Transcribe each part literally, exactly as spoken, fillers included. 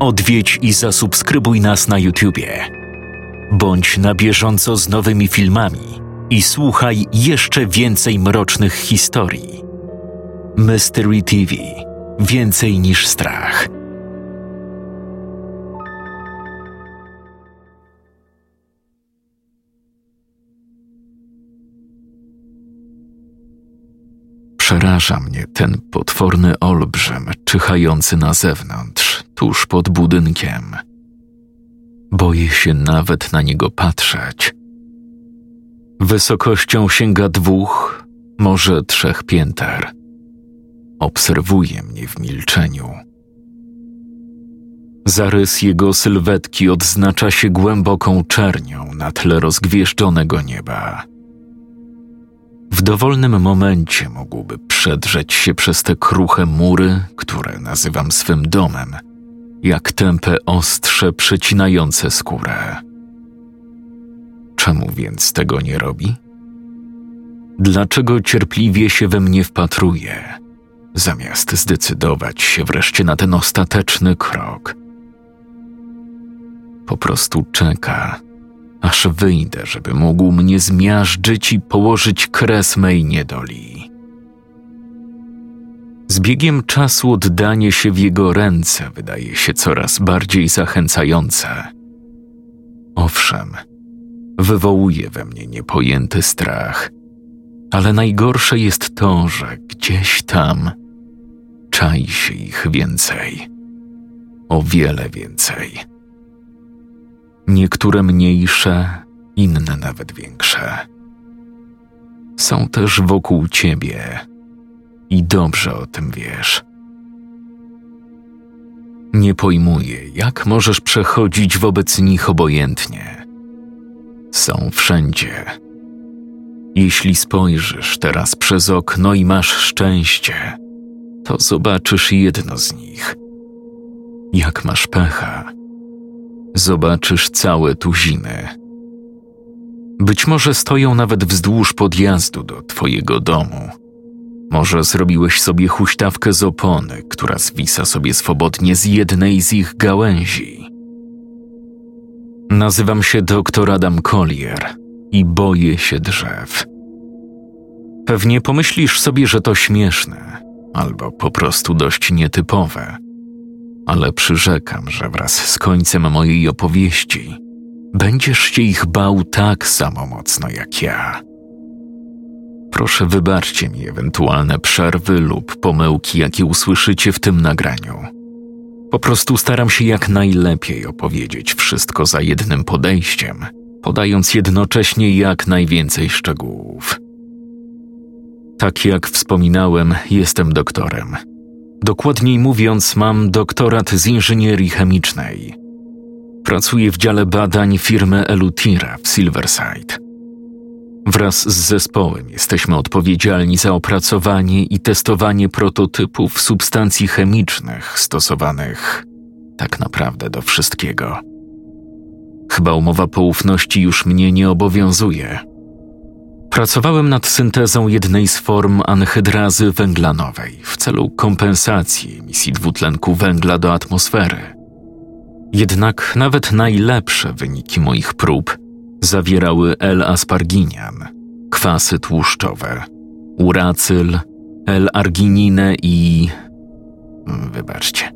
Odwiedź i zasubskrybuj nas na YouTubie. Bądź na bieżąco z nowymi filmami i słuchaj jeszcze więcej mrocznych historii. Mystery T V. Więcej niż strach. Przeraża mnie ten potworny olbrzym czyhający na zewnątrz, tuż pod budynkiem. Boję się nawet na niego patrzeć. Wysokością sięga dwóch, może trzech pięter. Obserwuje mnie w milczeniu. Zarys jego sylwetki odznacza się głęboką czernią na tle rozgwieżdżonego nieba. W dowolnym momencie mógłby przedrzeć się przez te kruche mury, które nazywam swym domem, jak tępe ostrze przecinające skórę. Czemu więc tego nie robi? Dlaczego cierpliwie się we mnie wpatruje, zamiast zdecydować się wreszcie na ten ostateczny krok? Po prostu czeka, aż wyjdę, żeby mógł mnie zmiażdżyć i położyć kres mej niedoli. Z biegiem czasu oddanie się w jego ręce wydaje się coraz bardziej zachęcające. Owszem, wywołuje we mnie niepojęty strach, ale najgorsze jest to, że gdzieś tam czai się ich więcej. O wiele więcej. Niektóre mniejsze, inne nawet większe. Są też wokół ciebie i dobrze o tym wiesz. Nie pojmuję, jak możesz przechodzić wobec nich obojętnie. Są wszędzie. Jeśli spojrzysz teraz przez okno i masz szczęście, to zobaczysz jedno z nich. Jak masz pecha, zobaczysz całe tuziny. Być może stoją nawet wzdłuż podjazdu do twojego domu. Może zrobiłeś sobie huśtawkę z opony, która zwisa sobie swobodnie z jednej z ich gałęzi. Nazywam się dr Adam Collier i boję się drzew. Pewnie pomyślisz sobie, że to śmieszne, albo po prostu dość nietypowe. Ale przyrzekam, że wraz z końcem mojej opowieści będziesz się ich bał tak samo mocno jak ja. Proszę wybaczcie mi ewentualne przerwy lub pomyłki, jakie usłyszycie w tym nagraniu. Po prostu staram się jak najlepiej opowiedzieć wszystko za jednym podejściem, podając jednocześnie jak najwięcej szczegółów. Tak jak wspominałem, jestem doktorem. Dokładniej mówiąc, mam doktorat z inżynierii chemicznej. Pracuję w dziale badań firmy Elutira w Silverside. Wraz z zespołem jesteśmy odpowiedzialni za opracowanie i testowanie prototypów substancji chemicznych stosowanych tak naprawdę do wszystkiego. Chyba umowa poufności już mnie nie obowiązuje. Pracowałem nad syntezą jednej z form anhydrazy węglanowej w celu kompensacji emisji dwutlenku węgla do atmosfery. Jednak nawet najlepsze wyniki moich prób zawierały L-asparginian, kwasy tłuszczowe, uracyl, L-argininę i... Wybaczcie,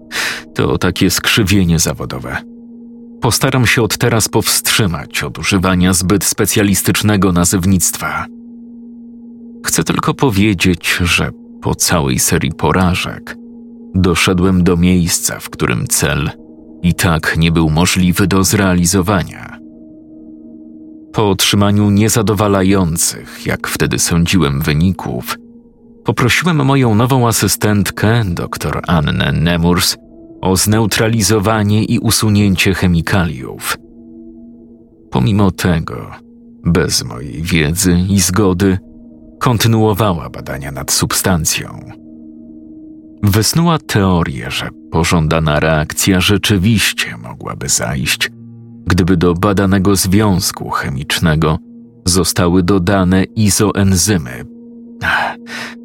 to takie skrzywienie zawodowe. Postaram się od teraz powstrzymać od używania zbyt specjalistycznego nazewnictwa. Chcę tylko powiedzieć, że po całej serii porażek doszedłem do miejsca, w którym cel i tak nie był możliwy do zrealizowania. Po otrzymaniu niezadowalających, jak wtedy sądziłem, wyników, poprosiłem moją nową asystentkę, dr Annę Nemurs, o zneutralizowanie i usunięcie chemikaliów. Pomimo tego, bez mojej wiedzy i zgody, kontynuowała badania nad substancją. Wysnuła teorię, że pożądana reakcja rzeczywiście mogłaby zajść, gdyby do badanego związku chemicznego zostały dodane izoenzymy.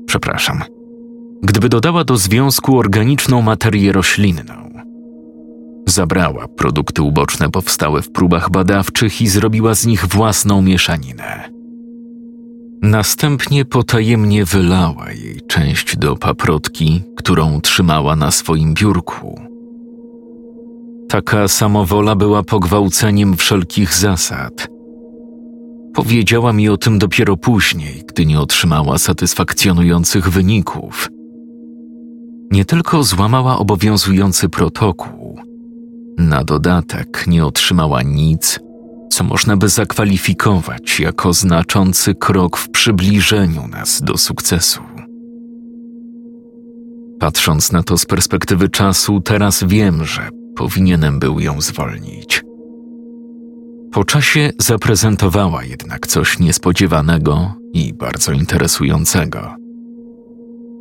Przepraszam. Gdyby dodała do związku organiczną materię roślinną. zabrała produkty uboczne powstałe w próbach badawczych i zrobiła z nich własną mieszaninę. Następnie potajemnie wylała jej część do paprotki, którą trzymała na swoim biurku. Taka samowola była pogwałceniem wszelkich zasad. Powiedziała mi o tym dopiero później, gdy nie otrzymała satysfakcjonujących wyników. Nie tylko złamała obowiązujący protokół, na dodatek nie otrzymała nic, co można by zakwalifikować jako znaczący krok w przybliżeniu nas do sukcesu. Patrząc na to z perspektywy czasu, teraz wiem, że powinienem był ją zwolnić. Po czasie zaprezentowała jednak coś niespodziewanego i bardzo interesującego.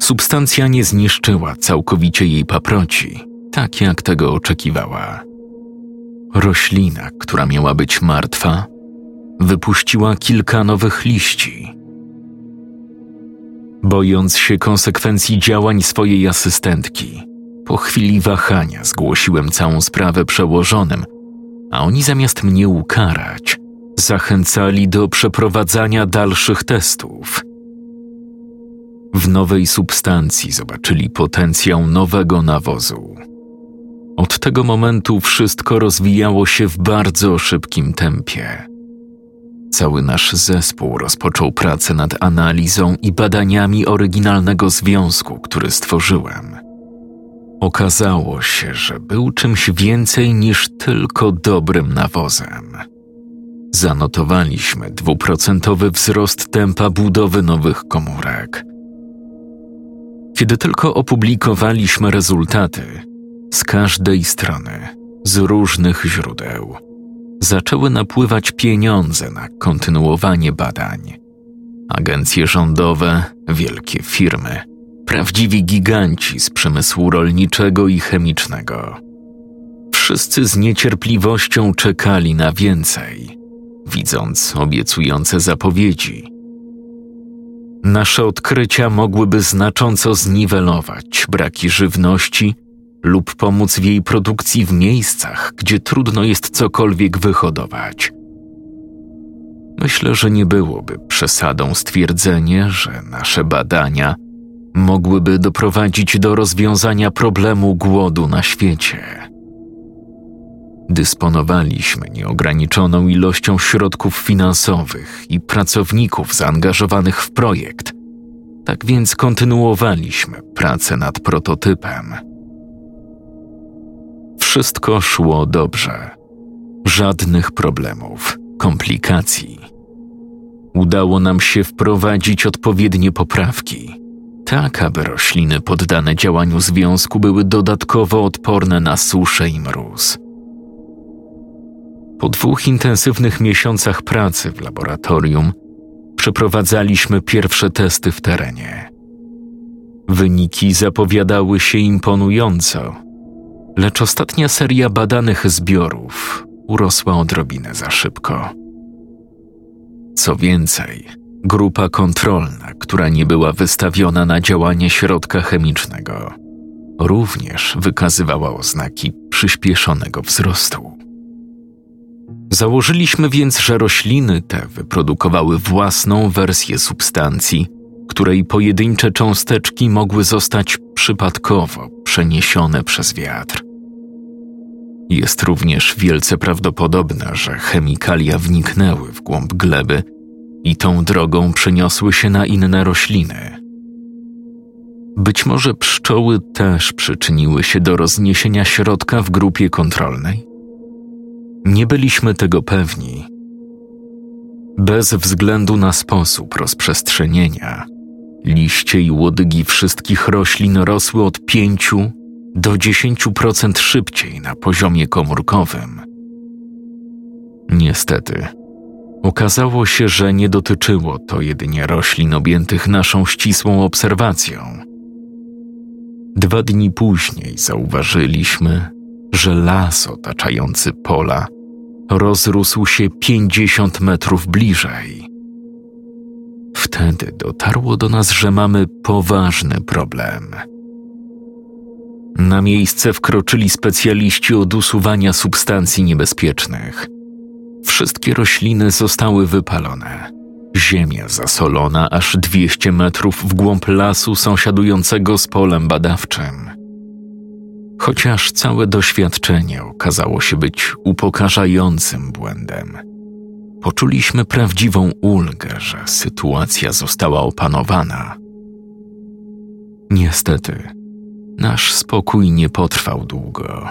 Substancja nie zniszczyła całkowicie jej paproci, tak jak tego oczekiwała. Roślina, która miała być martwa, wypuściła kilka nowych liści. Bojąc się konsekwencji działań swojej asystentki, po chwili wahania zgłosiłem całą sprawę przełożonym, a oni zamiast mnie ukarać, zachęcali do przeprowadzania dalszych testów. W nowej substancji zobaczyli potencjał nowego nawozu. Od tego momentu wszystko rozwijało się w bardzo szybkim tempie. Cały nasz zespół rozpoczął pracę nad analizą i badaniami oryginalnego związku, który stworzyłem. Okazało się, że był czymś więcej niż tylko dobrym nawozem. Zanotowaliśmy dwuprocentowy wzrost tempa budowy nowych komórek. Kiedy tylko opublikowaliśmy rezultaty, z każdej strony, z różnych źródeł, zaczęły napływać pieniądze na kontynuowanie badań. Agencje rządowe, wielkie firmy, prawdziwi giganci z przemysłu rolniczego i chemicznego. Wszyscy z niecierpliwością czekali na więcej, widząc obiecujące zapowiedzi. Nasze odkrycia mogłyby znacząco zniwelować braki żywności lub pomóc w jej produkcji w miejscach, gdzie trudno jest cokolwiek wyhodować. Myślę, że nie byłoby przesadą stwierdzenie, że nasze badania mogłyby doprowadzić do rozwiązania problemu głodu na świecie. Dysponowaliśmy nieograniczoną ilością środków finansowych i pracowników zaangażowanych w projekt, tak więc kontynuowaliśmy pracę nad prototypem. Wszystko szło dobrze. Żadnych problemów, komplikacji. Udało nam się wprowadzić odpowiednie poprawki, tak aby rośliny poddane działaniu związku były dodatkowo odporne na suszę i mróz. Po dwóch intensywnych miesiącach pracy w laboratorium przeprowadzaliśmy pierwsze testy w terenie. Wyniki zapowiadały się imponująco, lecz ostatnia seria badanych zbiorów urosła odrobinę za szybko. Co więcej, grupa kontrolna, która nie była wystawiona na działanie środka chemicznego, również wykazywała oznaki przyspieszonego wzrostu. Założyliśmy więc, że rośliny te wyprodukowały własną wersję substancji, której pojedyncze cząsteczki mogły zostać przypadkowo przeniesione przez wiatr. Jest również wielce prawdopodobne, że chemikalia wniknęły w głąb gleby i tą drogą przeniosły się na inne rośliny. Być może pszczoły też przyczyniły się do rozniesienia środka w grupie kontrolnej? Nie byliśmy tego pewni. Bez względu na sposób rozprzestrzenienia, liście i łodygi wszystkich roślin rosły od pięć do dziesięciu procent szybciej na poziomie komórkowym. Niestety, okazało się, że nie dotyczyło to jedynie roślin objętych naszą ścisłą obserwacją. Dwa dni później zauważyliśmy, że las otaczający pola rozrósł się pięćdziesiąt metrów bliżej. Wtedy dotarło do nas, że mamy poważny problem. Na miejsce wkroczyli specjaliści od usuwania substancji niebezpiecznych. Wszystkie rośliny zostały wypalone. Ziemia zasolona aż dwieście metrów w głąb lasu sąsiadującego z polem badawczym. Chociaż całe doświadczenie okazało się być upokarzającym błędem, poczuliśmy prawdziwą ulgę, że sytuacja została opanowana. Niestety, nasz spokój nie potrwał długo.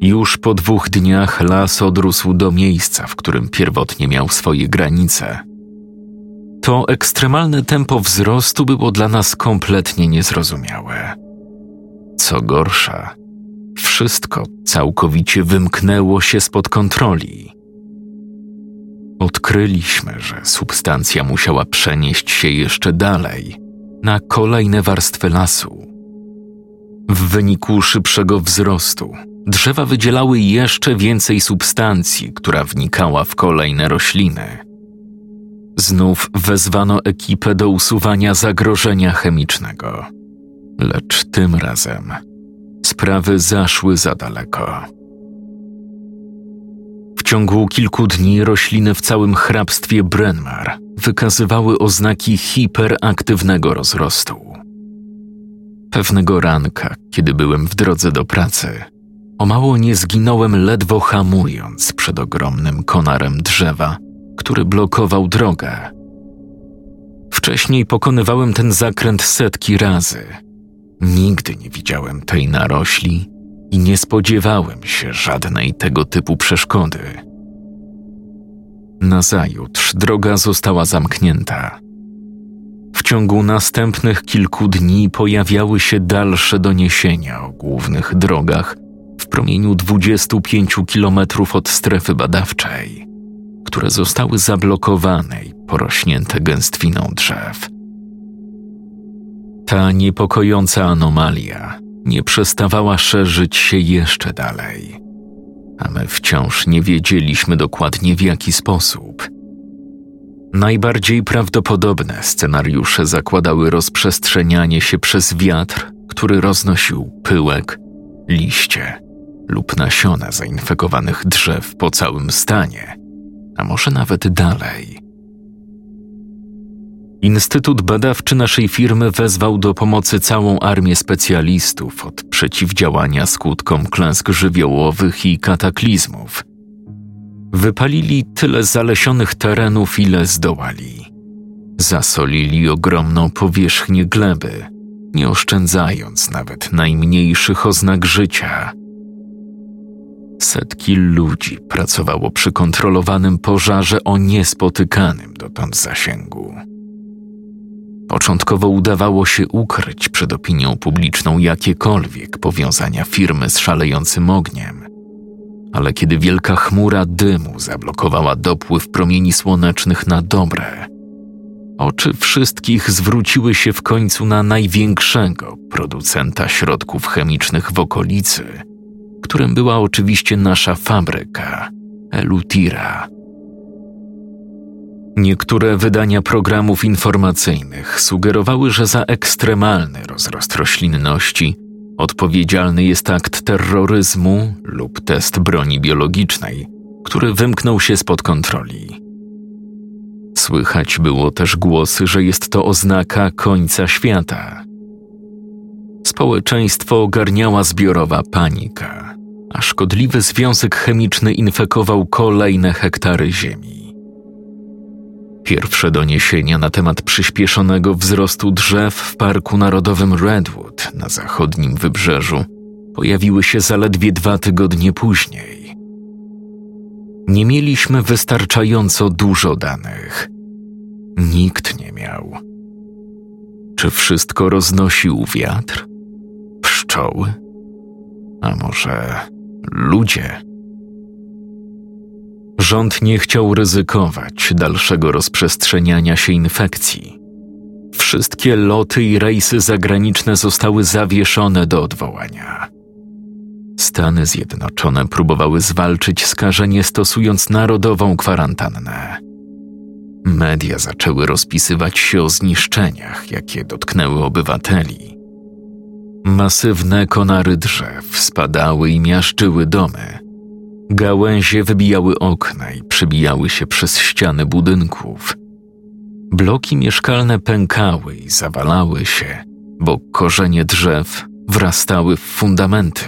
Już po dwóch dniach las odrósł do miejsca, w którym pierwotnie miał swoje granice. To ekstremalne tempo wzrostu było dla nas kompletnie niezrozumiałe. Co gorsza, wszystko całkowicie wymknęło się spod kontroli. Odkryliśmy, że substancja musiała przenieść się jeszcze dalej, na kolejne warstwy lasu. W wyniku szybszego wzrostu drzewa wydzielały jeszcze więcej substancji, która wnikała w kolejne rośliny. Znów wezwano ekipę do usuwania zagrożenia chemicznego. Lecz tym razem sprawy zaszły za daleko. W ciągu kilku dni rośliny w całym hrabstwie Brenmar wykazywały oznaki hiperaktywnego rozrostu. Pewnego ranka, kiedy byłem w drodze do pracy, o mało nie zginąłem, ledwo hamując przed ogromnym konarem drzewa, który blokował drogę. Wcześniej pokonywałem ten zakręt setki razy. Nigdy nie widziałem tej narośli i nie spodziewałem się żadnej tego typu przeszkody. Nazajutrz droga została zamknięta. W ciągu następnych kilku dni pojawiały się dalsze doniesienia o głównych drogach w promieniu dwudziestu pięciu kilometrów od strefy badawczej, które zostały zablokowane i porośnięte gęstwiną drzew. Ta niepokojąca anomalia nie przestawała szerzyć się jeszcze dalej, a my wciąż nie wiedzieliśmy dokładnie, w jaki sposób. Najbardziej prawdopodobne scenariusze zakładały rozprzestrzenianie się przez wiatr, który roznosił pyłek, liście lub nasiona zainfekowanych drzew po całym stanie, a może nawet dalej. Instytut badawczy naszej firmy wezwał do pomocy całą armię specjalistów od przeciwdziałania skutkom klęsk żywiołowych i kataklizmów. Wypalili tyle zalesionych terenów, ile zdołali. Zasolili ogromną powierzchnię gleby, nie oszczędzając nawet najmniejszych oznak życia. Setki ludzi pracowało przy kontrolowanym pożarze o niespotykanym dotąd zasięgu. Początkowo udawało się ukryć przed opinią publiczną jakiekolwiek powiązania firmy z szalejącym ogniem, ale kiedy wielka chmura dymu zablokowała dopływ promieni słonecznych na dobre, oczy wszystkich zwróciły się w końcu na największego producenta środków chemicznych w okolicy, którym była oczywiście nasza fabryka Elutira. Niektóre wydania programów informacyjnych sugerowały, że za ekstremalny rozrost roślinności odpowiedzialny jest akt terroryzmu lub test broni biologicznej, który wymknął się spod kontroli. Słychać było też głosy, że jest to oznaka końca świata. Społeczeństwo ogarniała zbiorowa panika, a szkodliwy związek chemiczny infekował kolejne hektary ziemi. Pierwsze doniesienia na temat przyspieszonego wzrostu drzew w Parku Narodowym Redwood na zachodnim wybrzeżu pojawiły się zaledwie dwa tygodnie później. Nie mieliśmy wystarczająco dużo danych. Nikt nie miał. Czy wszystko roznosił wiatr? Pszczoły? A może ludzie? Rząd nie chciał ryzykować dalszego rozprzestrzeniania się infekcji. Wszystkie loty i rejsy zagraniczne zostały zawieszone do odwołania. Stany Zjednoczone próbowały zwalczyć skażenie, stosując narodową kwarantannę. Media zaczęły rozpisywać się o zniszczeniach, jakie dotknęły obywateli. Masywne konary drzew spadały i miażdżyły domy. Gałęzie wybijały okna i przebijały się przez ściany budynków. Bloki mieszkalne pękały i zawalały się, bo korzenie drzew wrastały w fundamenty.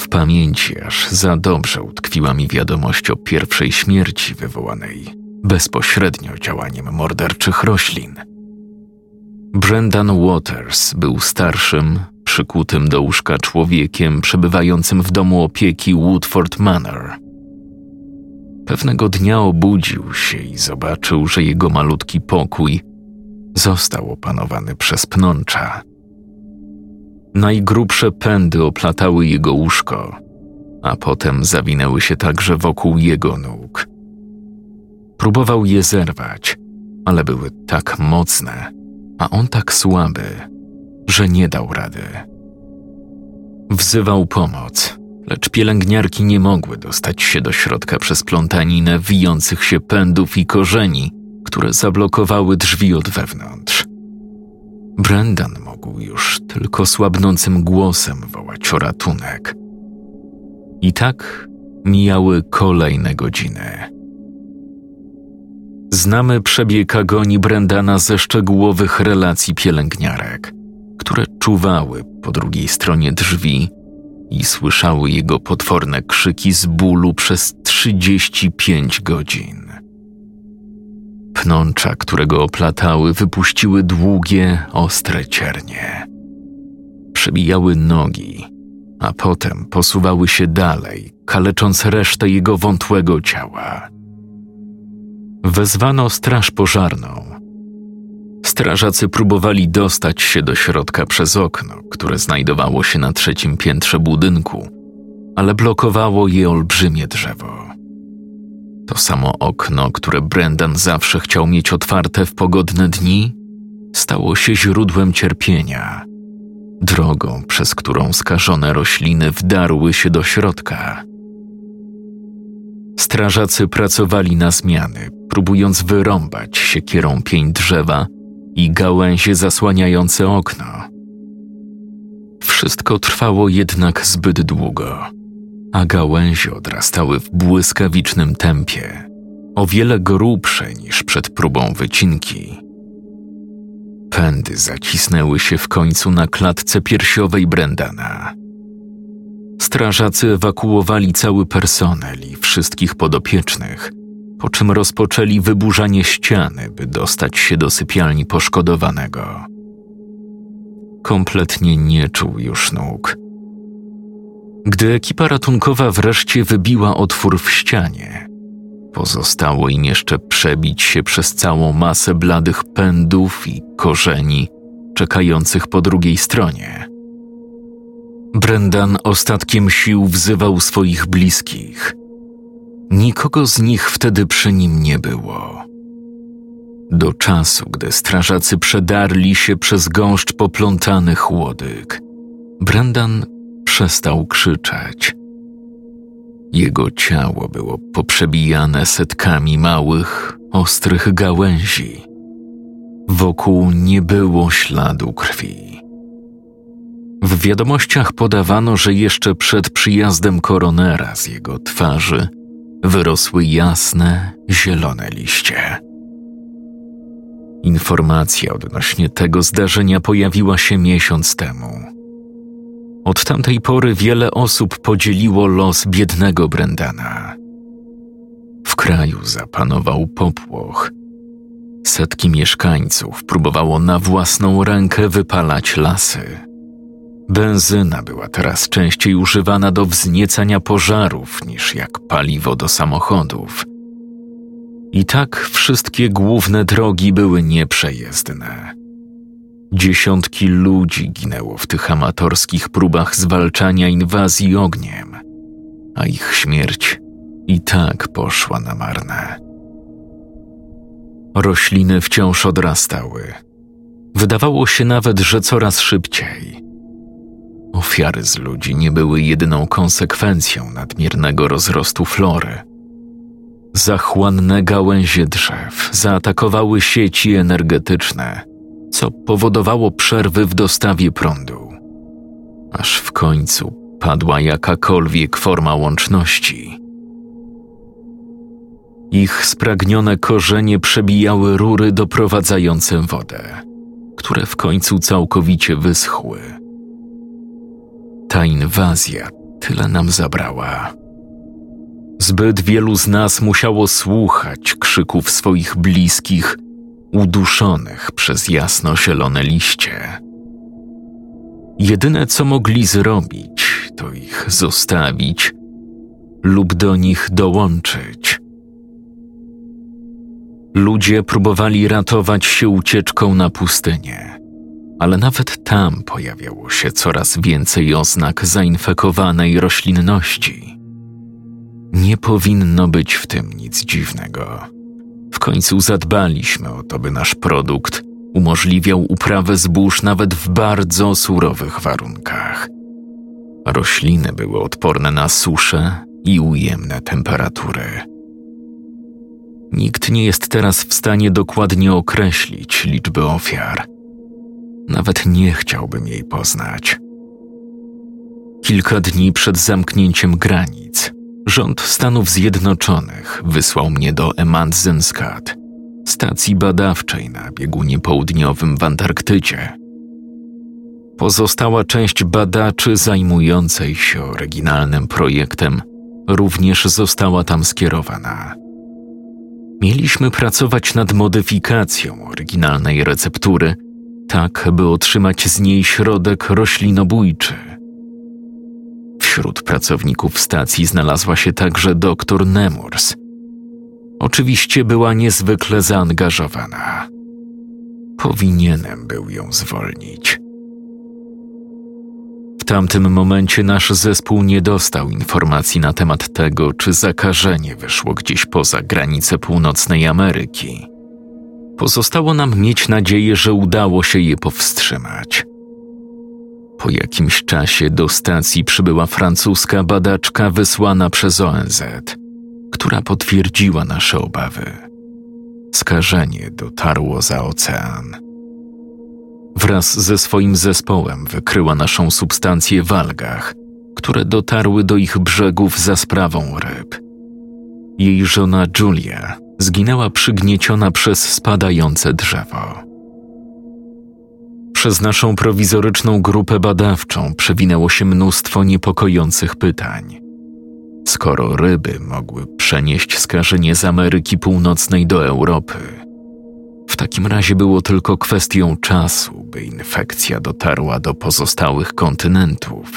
W pamięci aż za dobrze utkwiła mi wiadomość o pierwszej śmierci wywołanej bezpośrednio działaniem morderczych roślin. Brendan Waters był starszym, przykutym do łóżka człowiekiem przebywającym w domu opieki Woodford Manor. Pewnego dnia obudził się i zobaczył, że jego malutki pokój został opanowany przez pnącza. Najgrubsze pędy oplatały jego łóżko, a potem zawinęły się także wokół jego nóg. Próbował je zerwać, ale były tak mocne, a on tak słaby, że nie dał rady. Wzywał pomoc, lecz pielęgniarki nie mogły dostać się do środka przez plątaninę wijących się pędów i korzeni, które zablokowały drzwi od wewnątrz. Brendan mógł już tylko słabnącym głosem wołać o ratunek. I tak mijały kolejne godziny. Znamy przebieg agonii Brendana ze szczegółowych relacji pielęgniarek, które czuwały po drugiej stronie drzwi i słyszały jego potworne krzyki z bólu przez trzydzieści pięć godzin. Pnącza, którego oplatały, wypuściły długie, ostre ciernie. Przebijały nogi, a potem posuwały się dalej, kalecząc resztę jego wątłego ciała. Wezwano straż pożarną. Strażacy próbowali dostać się do środka przez okno, które znajdowało się na trzecim piętrze budynku, ale blokowało je olbrzymie drzewo. To samo okno, które Brendan zawsze chciał mieć otwarte w pogodne dni, stało się źródłem cierpienia, drogą, przez którą skażone rośliny wdarły się do środka. Strażacy pracowali na zmiany, próbując wyrąbać siekierą pień drzewa i gałęzie zasłaniające okno. Wszystko trwało jednak zbyt długo, a gałęzie odrastały w błyskawicznym tempie, o wiele grubsze niż przed próbą wycinki. Pędy zacisnęły się w końcu na klatce piersiowej Brendana. Strażacy ewakuowali cały personel i wszystkich podopiecznych, po czym rozpoczęli wyburzanie ściany, by dostać się do sypialni poszkodowanego. Kompletnie nie czuł już nóg. Gdy ekipa ratunkowa wreszcie wybiła otwór w ścianie, pozostało im jeszcze przebić się przez całą masę bladych pędów i korzeni czekających po drugiej stronie. Brendan ostatkiem sił wzywał swoich bliskich. Nikogo z nich wtedy przy nim nie było. Do czasu, gdy strażacy przedarli się przez gąszcz poplątanych łodyg, Brendan przestał krzyczeć. Jego ciało było poprzebijane setkami małych, ostrych gałęzi. Wokół nie było śladu krwi. W wiadomościach podawano, że jeszcze przed przyjazdem koronera z jego twarzy wyrosły jasne, zielone liście. Informacja odnośnie tego zdarzenia pojawiła się miesiąc temu. Od tamtej pory wiele osób podzieliło los biednego Brendana. W kraju zapanował popłoch. Setki mieszkańców próbowało na własną rękę wypalać lasy. Benzyna była teraz częściej używana do wzniecania pożarów niż jak paliwo do samochodów. I tak wszystkie główne drogi były nieprzejezdne. Dziesiątki ludzi ginęło w tych amatorskich próbach zwalczania inwazji ogniem, a ich śmierć i tak poszła na marne. Rośliny wciąż odrastały. Wydawało się nawet, że coraz szybciej. Ofiary z ludzi nie były jedyną konsekwencją nadmiernego rozrostu flory. Zachłanne gałęzie drzew zaatakowały sieci energetyczne, co powodowało przerwy w dostawie prądu. Aż w końcu padła jakakolwiek forma łączności. Ich spragnione korzenie przebijały rury doprowadzające wodę, które w końcu całkowicie wyschły. Ta inwazja tyle nam zabrała. Zbyt wielu z nas musiało słuchać krzyków swoich bliskich, uduszonych przez jasno-zielone liście. Jedyne, co mogli zrobić, to ich zostawić lub do nich dołączyć. Ludzie próbowali ratować się ucieczką na pustynię, ale nawet tam pojawiało się coraz więcej oznak zainfekowanej roślinności. Nie powinno być w tym nic dziwnego. W końcu zadbaliśmy o to, by nasz produkt umożliwiał uprawę zbóż nawet w bardzo surowych warunkach. Rośliny były odporne na suszę i ujemne temperatury. Nikt nie jest teraz w stanie dokładnie określić liczby ofiar. Nawet nie chciałbym jej poznać. Kilka dni przed zamknięciem granic rząd Stanów Zjednoczonych wysłał mnie do Emanzensgat, stacji badawczej na biegunie południowym w Antarktydzie. Pozostała część badaczy zajmującej się oryginalnym projektem również została tam skierowana. Mieliśmy pracować nad modyfikacją oryginalnej receptury, tak by otrzymać z niej środek roślinobójczy. Wśród pracowników stacji znalazła się także dr Nemurs. Oczywiście była niezwykle zaangażowana. Powinienem był ją zwolnić. W tamtym momencie nasz zespół nie dostał informacji na temat tego, czy zakażenie wyszło gdzieś poza granice północnej Ameryki. Pozostało nam mieć nadzieję, że udało się je powstrzymać. Po jakimś czasie do stacji przybyła francuska badaczka wysłana przez O N Z, która potwierdziła nasze obawy. Skażenie dotarło za ocean. Wraz ze swoim zespołem wykryła naszą substancję w algach, które dotarły do ich brzegów za sprawą ryb. Jej żona Julia zginęła przygnieciona przez spadające drzewo. Przez naszą prowizoryczną grupę badawczą przewinęło się mnóstwo niepokojących pytań. Skoro ryby mogły przenieść skażenie z Ameryki Północnej do Europy, w takim razie było tylko kwestią czasu, by infekcja dotarła do pozostałych kontynentów.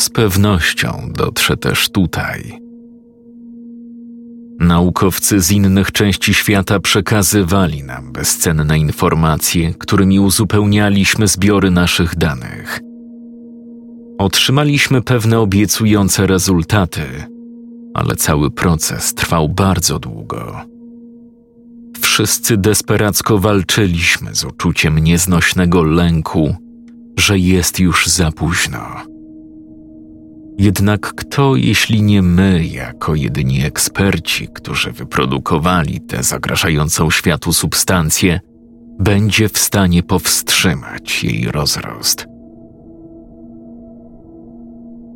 Z pewnością dotrze też tutaj. Naukowcy z innych części świata przekazywali nam bezcenne informacje, którymi uzupełnialiśmy zbiory naszych danych. Otrzymaliśmy pewne obiecujące rezultaty, ale cały proces trwał bardzo długo. Wszyscy desperacko walczyliśmy z uczuciem nieznośnego lęku, że jest już za późno. Jednak kto, jeśli nie my, jako jedyni eksperci, którzy wyprodukowali tę zagrażającą światu substancję, będzie w stanie powstrzymać jej rozrost?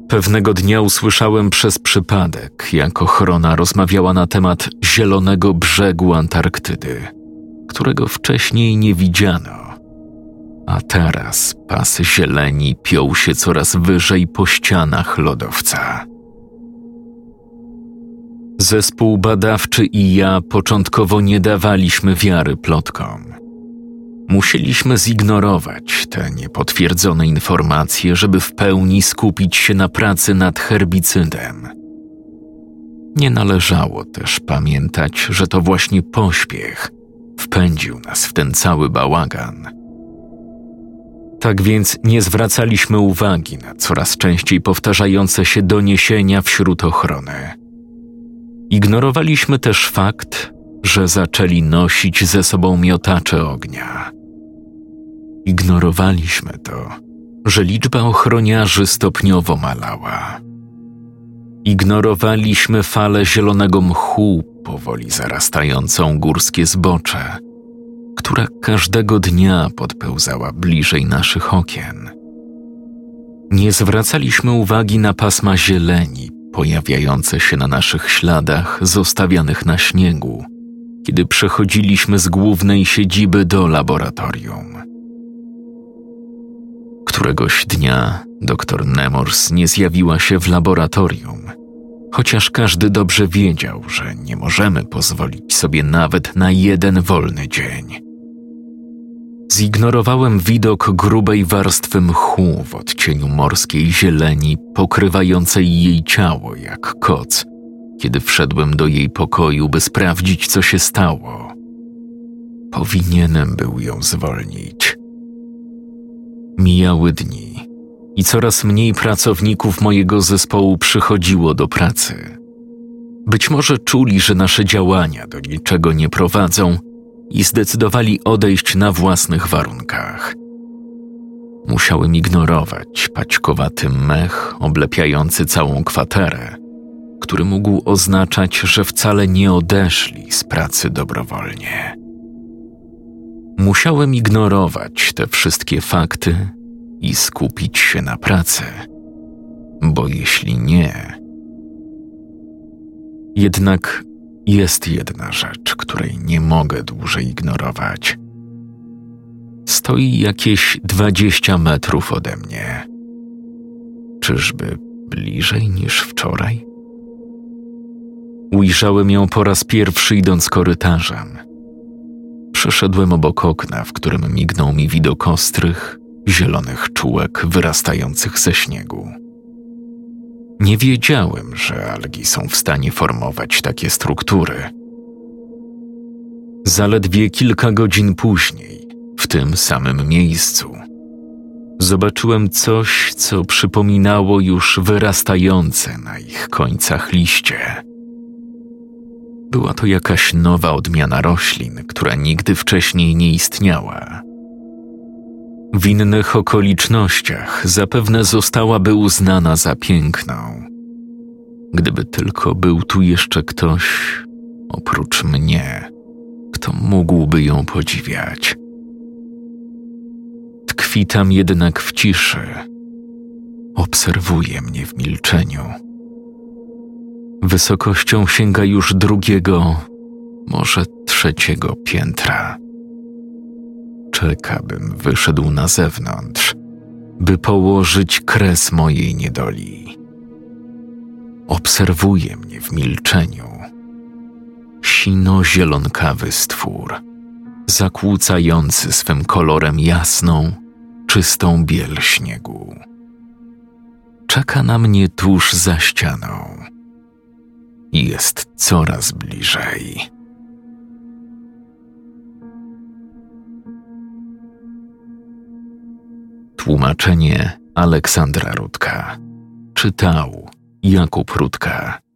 Pewnego dnia usłyszałem przez przypadek, jak ochrona rozmawiała na temat zielonego brzegu Antarktydy, którego wcześniej nie widziano. A teraz pas zieleni piął się coraz wyżej po ścianach lodowca. Zespół badawczy i ja początkowo nie dawaliśmy wiary plotkom. Musieliśmy zignorować te niepotwierdzone informacje, żeby w pełni skupić się na pracy nad herbicydem. Nie należało też pamiętać, że to właśnie pośpiech wpędził nas w ten cały bałagan. Tak więc nie zwracaliśmy uwagi na coraz częściej powtarzające się doniesienia wśród ochrony. Ignorowaliśmy też fakt, że zaczęli nosić ze sobą miotacze ognia. Ignorowaliśmy to, że liczba ochroniarzy stopniowo malała. Ignorowaliśmy falę zielonego mchu powoli zarastającą górskie zbocze, która każdego dnia podpełzała bliżej naszych okien. Nie zwracaliśmy uwagi na pasma zieleni pojawiające się na naszych śladach zostawianych na śniegu, kiedy przechodziliśmy z głównej siedziby do laboratorium. Któregoś dnia dr Nemurs nie zjawiła się w laboratorium, chociaż każdy dobrze wiedział, że nie możemy pozwolić sobie nawet na jeden wolny dzień. Zignorowałem widok grubej warstwy mchu w odcieniu morskiej zieleni pokrywającej jej ciało jak koc, kiedy wszedłem do jej pokoju, by sprawdzić, co się stało. Powinienem był ją zwolnić. Mijały dni i coraz mniej pracowników mojego zespołu przychodziło do pracy. Być może czuli, że nasze działania do niczego nie prowadzą i zdecydowali odejść na własnych warunkach. Musiałem ignorować paćkowaty mech oblepiający całą kwaterę, który mógł oznaczać, że wcale nie odeszli z pracy dobrowolnie. Musiałem ignorować te wszystkie fakty i skupić się na pracy, bo jeśli nie... Jednak jest jedna rzecz, której nie mogę dłużej ignorować. Stoi jakieś dwadzieścia metrów ode mnie. Czyżby bliżej niż wczoraj? Ujrzałem ją po raz pierwszy idąc korytarzem. Przeszedłem obok okna, w którym mignął mi widok ostrych, zielonych czułek wyrastających ze śniegu. Nie wiedziałem, że algi są w stanie formować takie struktury. Zaledwie kilka godzin później, w tym samym miejscu, zobaczyłem coś, co przypominało już wyrastające na ich końcach liście. Była to jakaś nowa odmiana roślin, która nigdy wcześniej nie istniała. W innych okolicznościach zapewne zostałaby uznana za piękną. Gdyby tylko był tu jeszcze ktoś, oprócz mnie, kto mógłby ją podziwiać. Tkwitam jednak w ciszy. Obserwuje mnie w milczeniu. Wysokością sięga już drugiego, może trzeciego piętra. Czeka, bym wyszedł na zewnątrz, by położyć kres mojej niedoli. Obserwuje mnie w milczeniu. Sino-zielonkawy stwór, zakłócający swym kolorem jasną, czystą biel śniegu. Czeka na mnie tuż za ścianą. Jest coraz bliżej. Tłumaczenie Aleksandra Rutka. Czytał Jakub Rutka.